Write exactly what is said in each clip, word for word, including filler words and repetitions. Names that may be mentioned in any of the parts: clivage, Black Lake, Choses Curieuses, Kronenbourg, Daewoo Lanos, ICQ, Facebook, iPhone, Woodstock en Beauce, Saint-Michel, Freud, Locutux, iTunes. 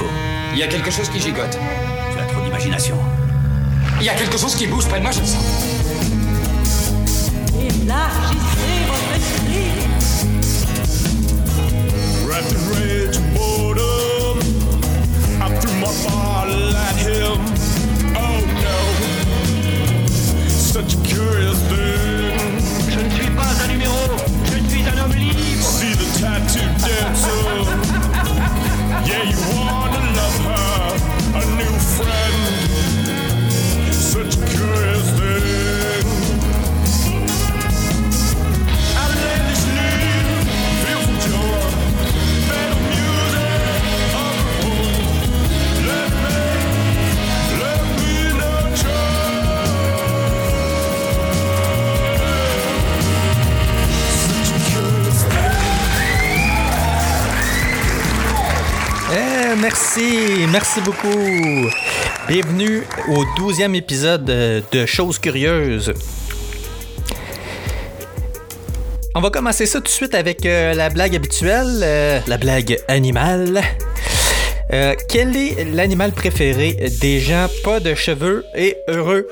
faux. Il y a quelque chose qui gigote. Tu as trop d'imagination. Il y a quelque chose qui bouge près de moi, je le sens. Élargissez votre esprit. Rapid rage to boredom. I threw my bottle at him. Oh no. Such a curious thing. Je ne suis pas un numéro. Je ne suis un homme libre. See the tattoo dancer. Yeah, you wanna love her, a new friend, such a curious thing. I'm lavishly filled with joy, better music on the moon. Let me, let me nurture, such a curious thing. Eh, merci, merci beaucoup. Bienvenue au douzième épisode de Choses Curieuses. On va commencer ça tout de suite avec euh, la blague habituelle, euh, la blague animale. Euh, quel est l'animal préféré des gens pas de cheveux et heureux?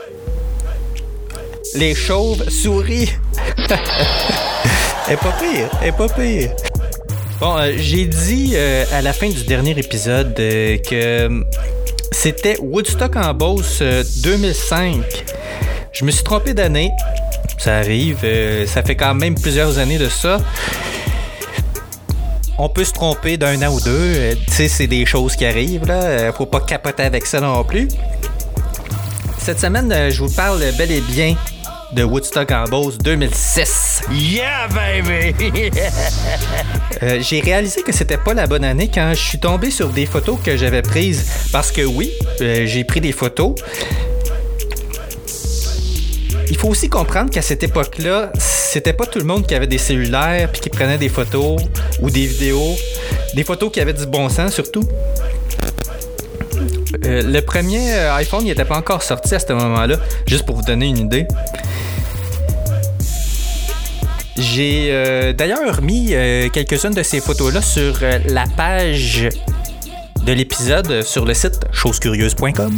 Les chauves-souris. Elle est pas pire, elle est pas pire. Bon, euh, j'ai dit euh, à la fin du dernier épisode euh, que c'était Woodstock en Beauce euh, deux mille cinq. Je me suis trompé d'année. Ça arrive. Euh, ça fait quand même plusieurs années de ça. On peut se tromper d'un an ou deux. Euh, tu sais, c'est des choses qui arrivent, là. Euh, faut pas capoter avec ça non plus. Cette semaine, euh, je vous parle bel et bien de Woodstock en Beauce deux mille six. Yeah, baby! euh, j'ai réalisé que c'était pas la bonne année quand je suis tombé sur des photos que j'avais prises. Parce que oui, euh, j'ai pris des photos. Il faut aussi comprendre qu'à cette époque-là, c'était pas tout le monde qui avait des cellulaires puis qui prenait des photos ou des vidéos. Des photos qui avaient du bon sens, surtout. Euh, le premier iPhone, il était pas encore sorti à ce moment-là. Juste pour vous donner une idée. J'ai euh, d'ailleurs mis euh, quelques-unes de ces photos-là sur euh, la page de l'épisode sur le site choses curieuses point com.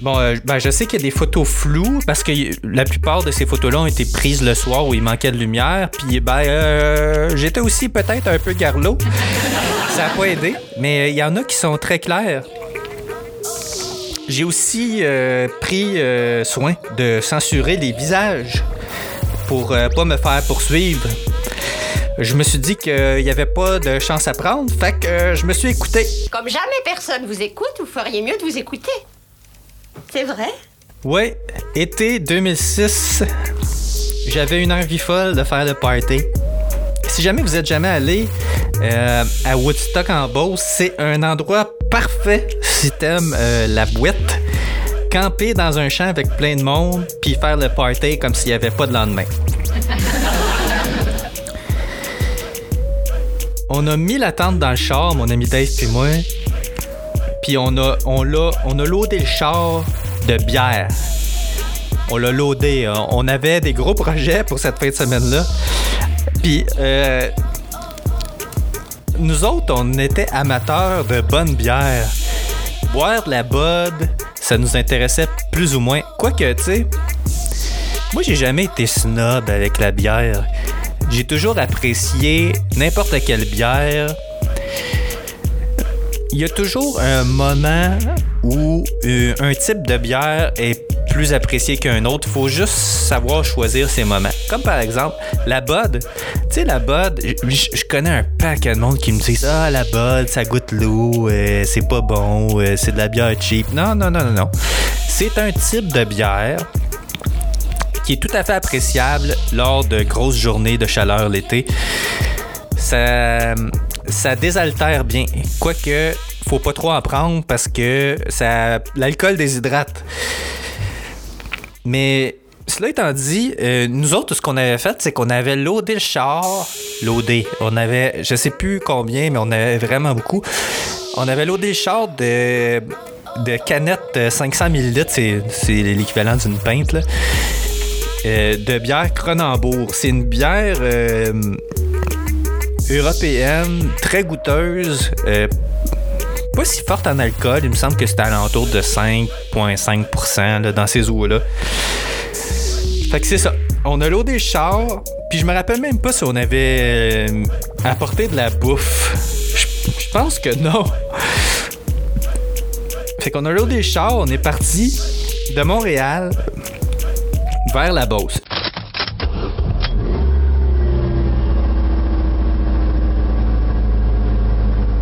Bon, euh, ben, je sais qu'il y a des photos floues parce que la plupart de ces photos-là ont été prises le soir où il manquait de lumière. Puis, ben, euh, j'étais aussi peut-être un peu garlot. Ça n'a pas aidé. Mais il euh, y en a qui sont très claires. J'ai aussi euh, pris euh, soin de censurer les visages pour euh, pas me faire poursuivre. Je me suis dit qu'il n'y avait pas de chance à prendre, fait que euh, je me suis écouté. Comme jamais personne vous écoute, vous feriez mieux de vous écouter. C'est vrai? Oui, été deux mille six, j'avais une envie folle de faire le party. Si jamais vous n'êtes jamais allé euh, à Woodstock en Beauce, c'est un endroit parfait si t'aimes euh, la bouette, camper dans un champ avec plein de monde puis faire le party comme s'il n'y avait pas de lendemain. On a mis la tente dans le char, mon ami Dave puis moi, puis on a, on, l'a, on a loadé le char de bière. On l'a loadé. Hein. On avait des gros projets pour cette fin de semaine-là. Puis... Euh, nous autres, on était amateurs de bonne bière. Boire de la Bud, ça nous intéressait plus ou moins. Quoique, tu sais, moi, j'ai jamais été snob avec la bière. J'ai toujours apprécié n'importe quelle bière. Il y a toujours un moment où euh, un type de bière est plus apprécié qu'un autre. Il faut juste savoir choisir ses moments. Comme par exemple, la Bud. Tu sais, la Bud, je connais un paquet de monde qui me disent « Ah, la Bud, ça goûte l'eau, euh, c'est pas bon, euh, c'est de la bière cheap. » Non, non, non, non, non. C'est un type de bière qui est tout à fait appréciable lors de grosses journées de chaleur l'été. Ça, ça désaltère bien. Quoique, faut pas trop en prendre parce que ça, l'alcool déshydrate. Mais cela étant dit, euh, nous autres, ce qu'on avait fait, c'est qu'on avait loadé le char. Loadé. On avait, je sais plus combien, mais on avait vraiment beaucoup. On avait loadé le char de, de canettes de cinq cents millilitres, c'est, c'est l'équivalent d'une pinte, là, euh, de bière Kronenbourg. C'est une bière... Euh, européenne, très goûteuse, euh, pas si forte en alcool. Il me semble que c'était alentour de cinq virgule cinq pour cent là, dans ces eaux-là. Fait que c'est ça. On a l'eau des chars, puis je me rappelle même pas si on avait euh, apporté de la bouffe. Je, je pense que non. Fait qu'on a l'eau des chars, on est parti de Montréal vers la Beauce.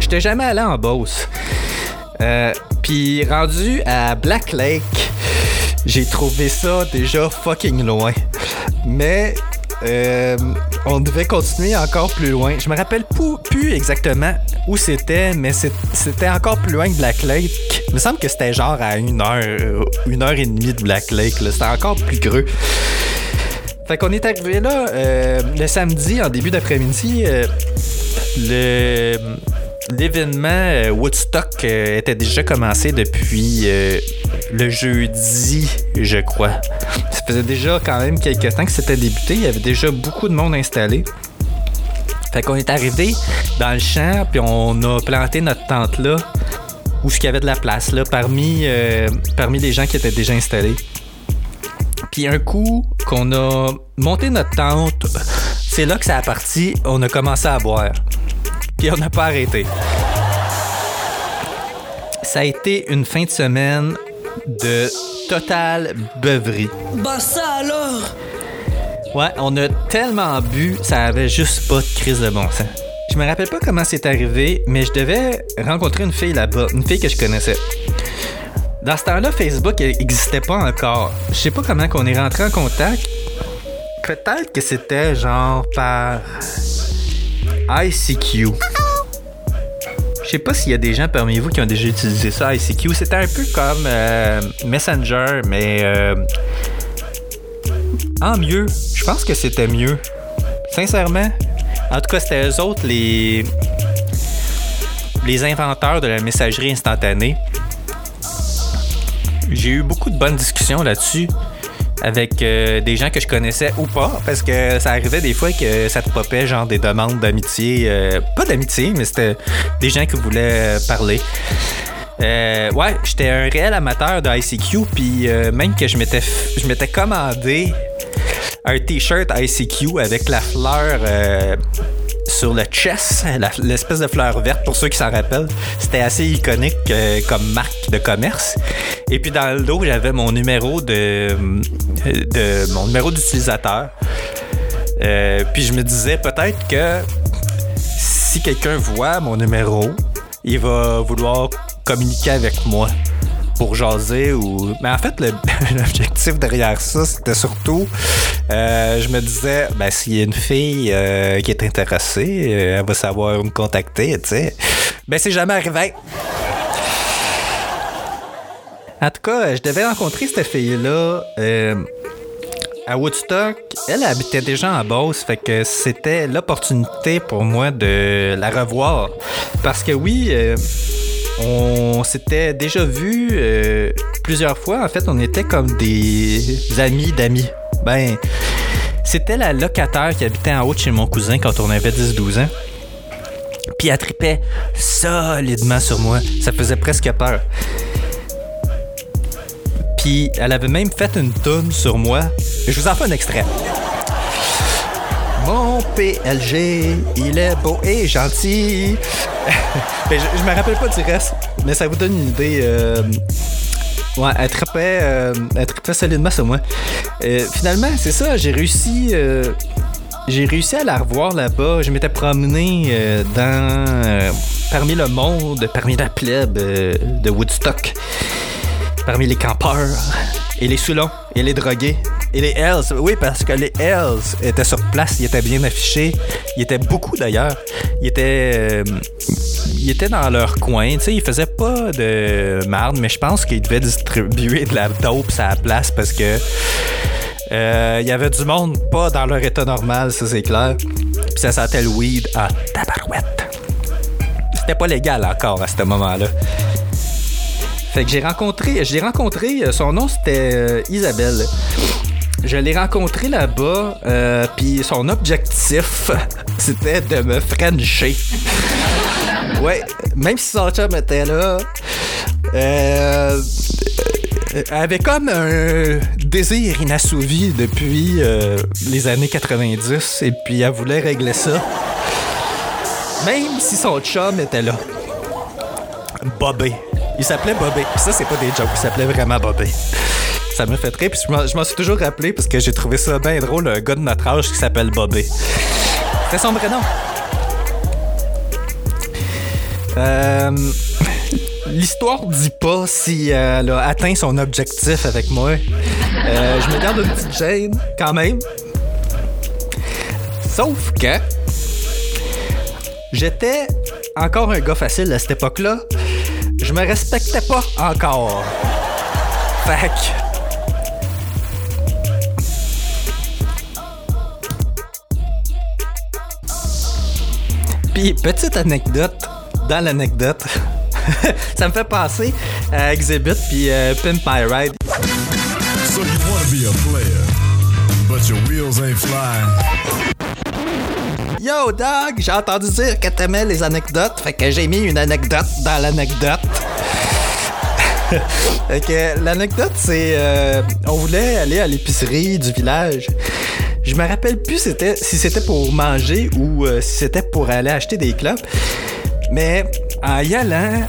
J'étais jamais allé en Beauce. Euh, Puis rendu à Black Lake, j'ai trouvé ça déjà fucking loin. Mais euh, on devait continuer encore plus loin. Je me rappelle plus exactement où c'était, mais c'était encore plus loin que Black Lake. Il me semble que c'était genre à une heure, une heure et demie de Black Lake. Là. C'était encore plus creux. Fait qu'on est arrivé là euh, le samedi, en début d'après-midi. Euh, le... L'événement euh, Woodstock euh, était déjà commencé depuis euh, le jeudi, je crois. Ça faisait déjà quand même quelques temps que c'était débuté. Il y avait déjà beaucoup de monde installé. Fait qu'on est arrivé dans le champ, puis on a planté notre tente là, où il y avait de la place, là, parmi, euh, parmi les gens qui étaient déjà installés. Puis un coup qu'on a monté notre tente, c'est là que ça a parti, on a commencé à boire. Puis on n'a pas arrêté. Ça a été une fin de semaine de totale beuverie. Bah ça alors! Ouais, on a tellement bu, ça avait juste pas de crise de bon sens. Je me rappelle pas comment c'est arrivé, mais je devais rencontrer une fille là-bas, une fille que je connaissais. Dans ce temps-là, Facebook n'existait pas encore. Je sais pas comment qu'on est rentré en contact. Peut-être que c'était genre par... I C Q. Je sais pas s'il y a des gens parmi vous qui ont déjà utilisé ça, I C Q. C'était un peu comme euh, Messenger, mais euh, en mieux. Je pense que c'était mieux. Sincèrement. En tout cas, c'était eux autres les, les inventeurs de la messagerie instantanée. J'ai eu beaucoup de bonnes discussions là-dessus. Avec euh, des gens que je connaissais ou pas, parce que ça arrivait des fois que ça te popait genre des demandes d'amitié. Euh, pas d'amitié, mais c'était des gens qui voulaient euh, parler. Euh, ouais, j'étais un réel amateur de I C Q, puis euh, même que je m'étais je m'étais commandé un t-shirt I C Q avec la fleur euh, sur le chest, la, l'espèce de fleur verte, pour ceux qui s'en rappellent. C'était assez iconique euh, comme marque de commerce. Et puis dans le dos, j'avais mon numéro de, de mon numéro d'utilisateur. Euh, puis je me disais peut-être que si quelqu'un voit mon numéro, il va vouloir communiquer avec moi pour jaser ou. Mais en fait, le, l'objectif derrière ça, c'était surtout, euh, je me disais, ben s'il y a une fille euh, qui est intéressée, euh, elle va savoir me contacter, tu sais. Ben c'est jamais arrivé. En tout cas, je devais rencontrer cette fille-là euh, à Woodstock. Elle habitait déjà en Beauce, fait que c'était l'opportunité pour moi de la revoir. Parce que oui, euh, on s'était déjà vu euh, plusieurs fois. En fait, on était comme des amis d'amis. Ben, c'était la locataire qui habitait en haut de chez mon cousin quand on avait dix douze ans. Puis elle tripait solidement sur moi. Ça faisait presque peur. Puis elle avait même fait une toune sur moi. Je vous en fais un extrait. Mon P L G, il est beau et gentil. Mais je, je me rappelle pas du reste, mais ça vous donne une idée. Euh... Ouais, elle tripait, euh, elle tripait solidement sur moi. Euh, finalement, c'est ça, j'ai réussi... Euh... J'ai réussi à la revoir là-bas. Je m'étais promené euh, dans... Euh, parmi le monde, parmi la plèbe euh, de Woodstock. Parmi les campeurs, et les Soulons, et les drogués, et les Hells. Oui, parce que les Hells étaient sur place, ils étaient bien affichés. Ils étaient beaucoup, d'ailleurs. Ils étaient, euh, ils étaient dans leur coin. Tu sais, ils faisaient pas de marde, mais je pense qu'ils devaient distribuer de la dope à la place parce que euh, il y avait du monde pas dans leur état normal, ça c'est clair. Puis ça sentait le weed à tabarouette. C'était pas légal encore à ce moment-là. Fait que j'ai rencontré, je l'ai rencontré, son nom c'était euh, Isabelle. Je l'ai rencontré là-bas, euh, puis son objectif, c'était de me frencher. Ouais, même si son chum était là, euh, elle avait comme un désir inassouvi depuis euh, les années quatre-vingt-dix, et puis elle voulait régler ça, même si son chum était là. Bobé. Il s'appelait Bobé. Puis ça, c'est pas des jokes, il s'appelait vraiment Bobé. Ça me fait très, puis je m'en suis toujours rappelé parce que j'ai trouvé ça bien drôle, un gars de notre âge qui s'appelle Bobé. C'était son prénom. Euh, l'histoire dit pas si euh, elle a atteint son objectif avec moi. Euh, je me garde une petite gêne, quand même. Sauf que j'étais encore un gars facile à cette époque-là. Je me respectais pas encore. Fait que puis, petite anecdote dans l'anecdote. Ça me fait penser à Exhibit puis euh, Pimp My Ride. So you want to be a player, but your wheels ain't flying. Yo, Doug, j'ai entendu dire que t'aimais les anecdotes, fait que j'ai mis une anecdote dans l'anecdote. Fait que l'anecdote, c'est... Euh, on voulait aller à l'épicerie du village. Je me rappelle plus c'était, si c'était pour manger ou euh, si c'était pour aller acheter des clopes. Mais en y allant,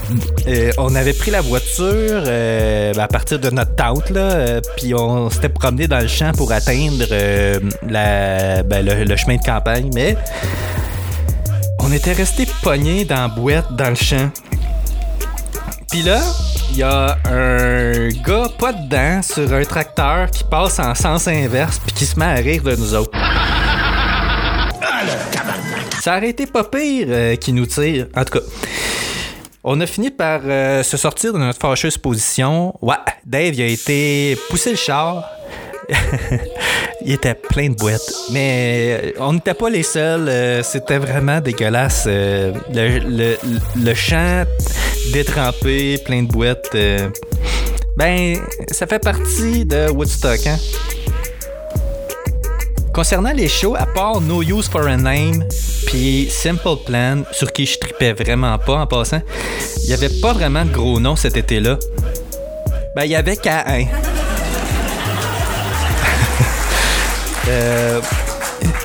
euh, on avait pris la voiture euh, à partir de notre tente, là, euh, puis on s'était promené dans le champ pour atteindre euh, la, ben, le, le chemin de campagne. Mais on était resté pognés dans la bouette, dans le champ. Puis là, il y a un gars pas dedans sur un tracteur qui passe en sens inverse puis qui se met à rire de nous autres. Ça aurait été pas pire euh, qu'il nous tire. En tout cas, on a fini par euh, se sortir de notre fâcheuse position. Ouais, Dave, il a été pousser le char. Il était plein de boîtes. Mais on n'était pas les seuls. Euh, c'était vraiment dégueulasse. Euh, le, le, le champ... détrempé, plein de boîtes. Euh... Ben, ça fait partie de Woodstock, hein? Concernant les shows, à part No Use for a Name puis Simple Plan, sur qui je tripais vraiment pas en passant, il n'y avait pas vraiment de gros noms cet été-là. Ben, il y avait qu'à un. euh...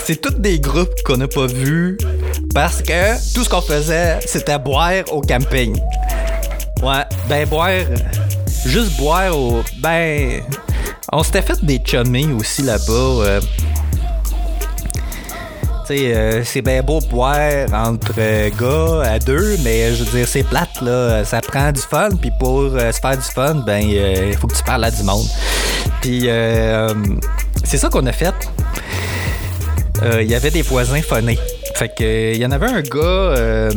C'est tous des groupes qu'on n'a pas vus parce que tout ce qu'on faisait, c'était boire au camping. Ouais, ben boire... Juste boire au... Ben... On s'était fait des chummies aussi là-bas. Euh, tu sais, euh, c'est bien beau boire entre gars à deux, mais je veux dire, c'est plate, là. Ça prend du fun, puis pour euh, se faire du fun, ben, il euh, faut que tu parles à du monde. Puis, euh, c'est ça qu'on a fait. Il euh, y avait des voisins phonés. Fait que il euh, y en avait un gars euh,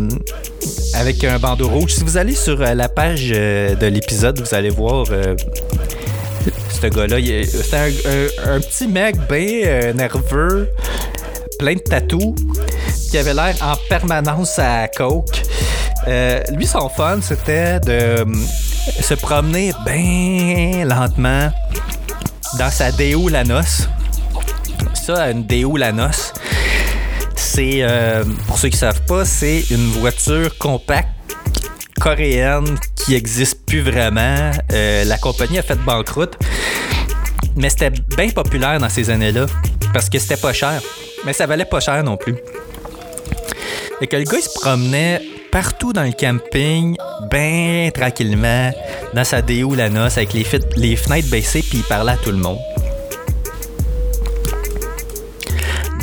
avec un bandeau rouge. Si vous allez sur euh, la page euh, de l'épisode, vous allez voir euh, ce gars-là. Il, c'était un, un, un petit mec bien euh, nerveux, plein de tatous, qui avait l'air en permanence à coke. Euh, lui, son fun, c'était de euh, se promener bien lentement dans sa Daewoo Lanos. Ça, une Daewoo Lanos. C'est, euh, pour ceux qui ne savent pas, c'est une voiture compacte coréenne qui n'existe plus vraiment. Euh, la compagnie a fait banqueroute, mais c'était bien populaire dans ces années-là parce que c'était pas cher, mais ça valait pas cher non plus. Et que le gars, il se promenait partout dans le camping, bien tranquillement, dans sa Daewoo Lanos, avec les, fit- les fenêtres baissées, puis il parlait à tout le monde.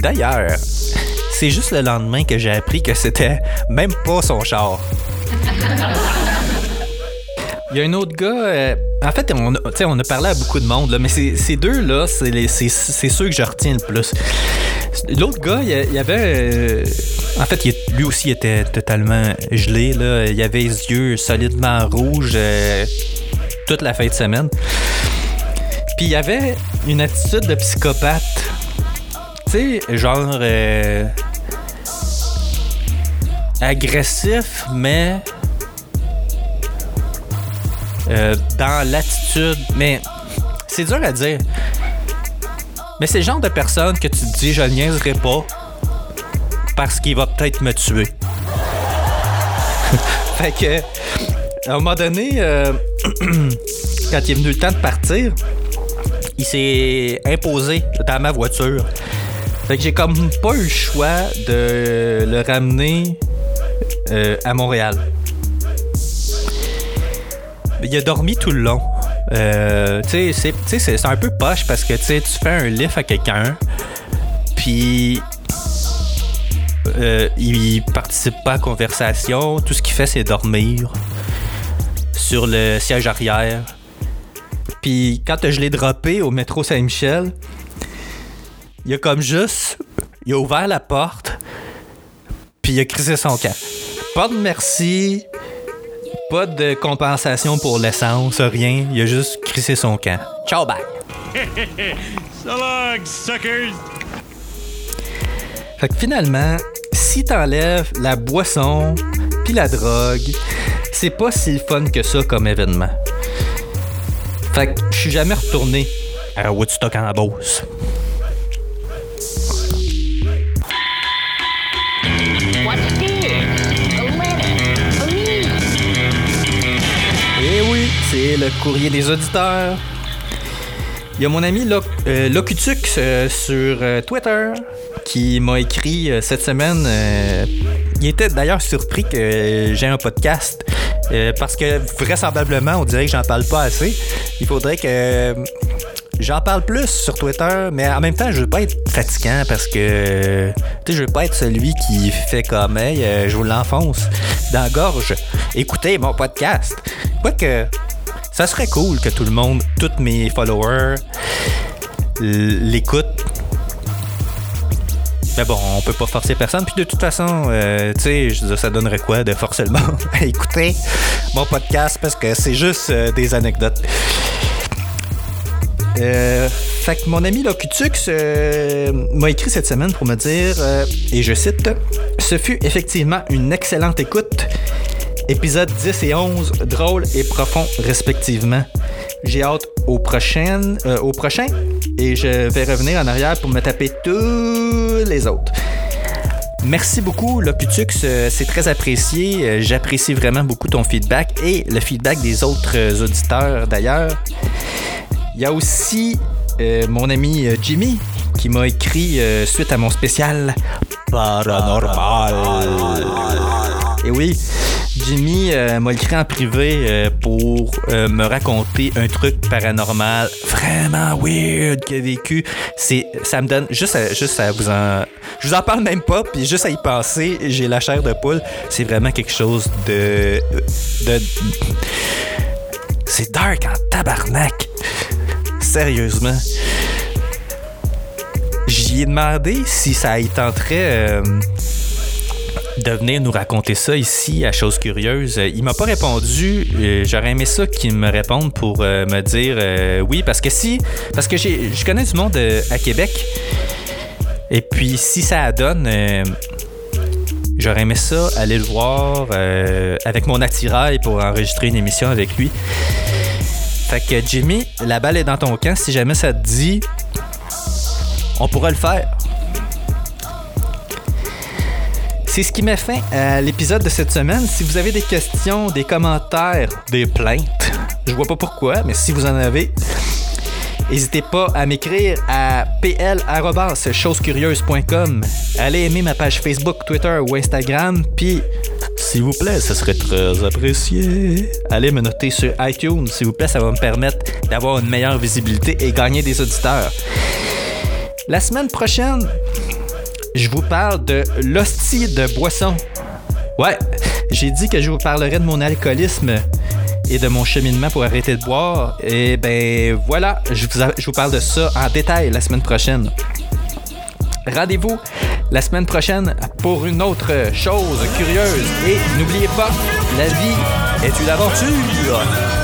D'ailleurs, c'est juste le lendemain que j'ai appris que c'était même pas son char. Il y a un autre gars... Euh, en fait, on a, on a parlé à beaucoup de monde, là, mais c'est, ces deux-là, c'est, les, c'est, c'est ceux que je retiens le plus. L'autre gars, il y avait... Euh, en fait, il, lui aussi il était totalement gelé. Là. Il avait les yeux solidement rouges euh, toute la fin de semaine. Puis il avait une attitude de psychopathe. Genre euh, agressif, mais euh, dans l'attitude. Mais c'est dur à dire. Mais c'est le genre de personne que tu te dis, je niaiserai pas, parce qu'il va peut-être me tuer. Fait que, à un moment donné, euh, quand il est venu le temps de partir, il s'est imposé dans ma voiture. Fait que j'ai comme pas eu le choix de le ramener euh, à Montréal. Il a dormi tout le long. Euh, tu sais, c'est, c'est, c'est un peu poche parce que tu fais un lift à quelqu'un, puis euh, il participe pas à la conversation. Tout ce qu'il fait, c'est dormir sur le siège arrière. Puis quand je l'ai droppé au métro Saint-Michel, il a comme juste, il a ouvert la porte, puis il a crissé son camp. Pas de merci, pas de compensation pour l'essence, rien. Il a juste crissé son camp. Ciao, bye! So long, suckers! Fait que finalement, si t'enlèves la boisson puis la drogue, c'est pas si fun que ça comme événement. Fait que je suis jamais retourné à Woodstock en Beauce. Et oui, c'est le courrier des auditeurs. Il y a mon ami Loc- euh, Locutux euh, sur euh, Twitter qui m'a écrit euh, cette semaine. Euh, il était d'ailleurs surpris que euh, j'ai un podcast euh, parce que vraisemblablement, on dirait que j'en parle pas assez. Il faudrait que euh, j'en parle plus sur Twitter, mais en même temps, je veux pas être fatigant parce que euh, tu sais, je veux pas être celui qui fait comme hey, euh, je vous l'enfonce dans la gorge. Écoutez mon podcast. Quoique. Ça serait cool que tout le monde, tous mes followers, l'écoutent. Mais bon, on peut pas forcer personne. Puis de toute façon, euh, tu sais, je veux dire, ça donnerait quoi de forcer le monde à écouter mon podcast parce que c'est juste euh, des anecdotes. Euh, fait que mon ami Locutux euh, m'a écrit cette semaine pour me dire, euh, et je cite, « Ce fut effectivement une excellente écoute. » Épisodes dix et onze, drôles et profonds respectivement. J'ai hâte au prochain, euh, au prochain et je vais revenir en arrière pour me taper tous les autres. Merci beaucoup, Locutux, c'est très apprécié. J'apprécie vraiment beaucoup ton feedback et le feedback des autres auditeurs d'ailleurs. Il y a aussi euh, mon ami Jimmy qui m'a écrit euh, suite à mon spécial Paranormal. Et oui, Jimmy euh, m'a écrit en privé euh, pour euh, me raconter un truc paranormal vraiment weird qu'il a vécu. C'est, ça me donne juste à, juste à vous en, je vous en parle même pas, puis juste à y penser, j'ai la chair de poule. C'est vraiment quelque chose de, de, c'est dark en tabarnak. Sérieusement, j'y ai demandé si ça y tenterait. Euh, de venir nous raconter ça ici à Choses Curieuses. Il m'a pas répondu. Euh, j'aurais aimé ça qu'il me réponde pour euh, me dire euh, oui, parce que si... Parce que j'ai, je connais du monde euh, à Québec. Et puis, si ça donne, euh, j'aurais aimé ça, aller le voir euh, avec mon attirail pour enregistrer une émission avec lui. Fait que, Jimmy, la balle est dans ton camp. Si jamais ça te dit, on pourra le faire. C'est ce qui met fin à l'épisode de cette semaine. Si vous avez des questions, des commentaires, des plaintes, je vois pas pourquoi, mais si vous en avez, n'hésitez pas à m'écrire à p l arobase choses curieuses point com. Allez aimer ma page Facebook, Twitter ou Instagram, puis s'il vous plaît, ce serait très apprécié. Allez me noter sur iTunes, s'il vous plaît, ça va me permettre d'avoir une meilleure visibilité et gagner des auditeurs. La semaine prochaine, je vous parle de l'hostie de boisson. Ouais, j'ai dit que je vous parlerai de mon alcoolisme et de mon cheminement pour arrêter de boire. Et ben voilà, je vous, je vous parle de ça en détail la semaine prochaine. Rendez-vous la semaine prochaine pour une autre chose curieuse. Et n'oubliez pas, la vie est une aventure.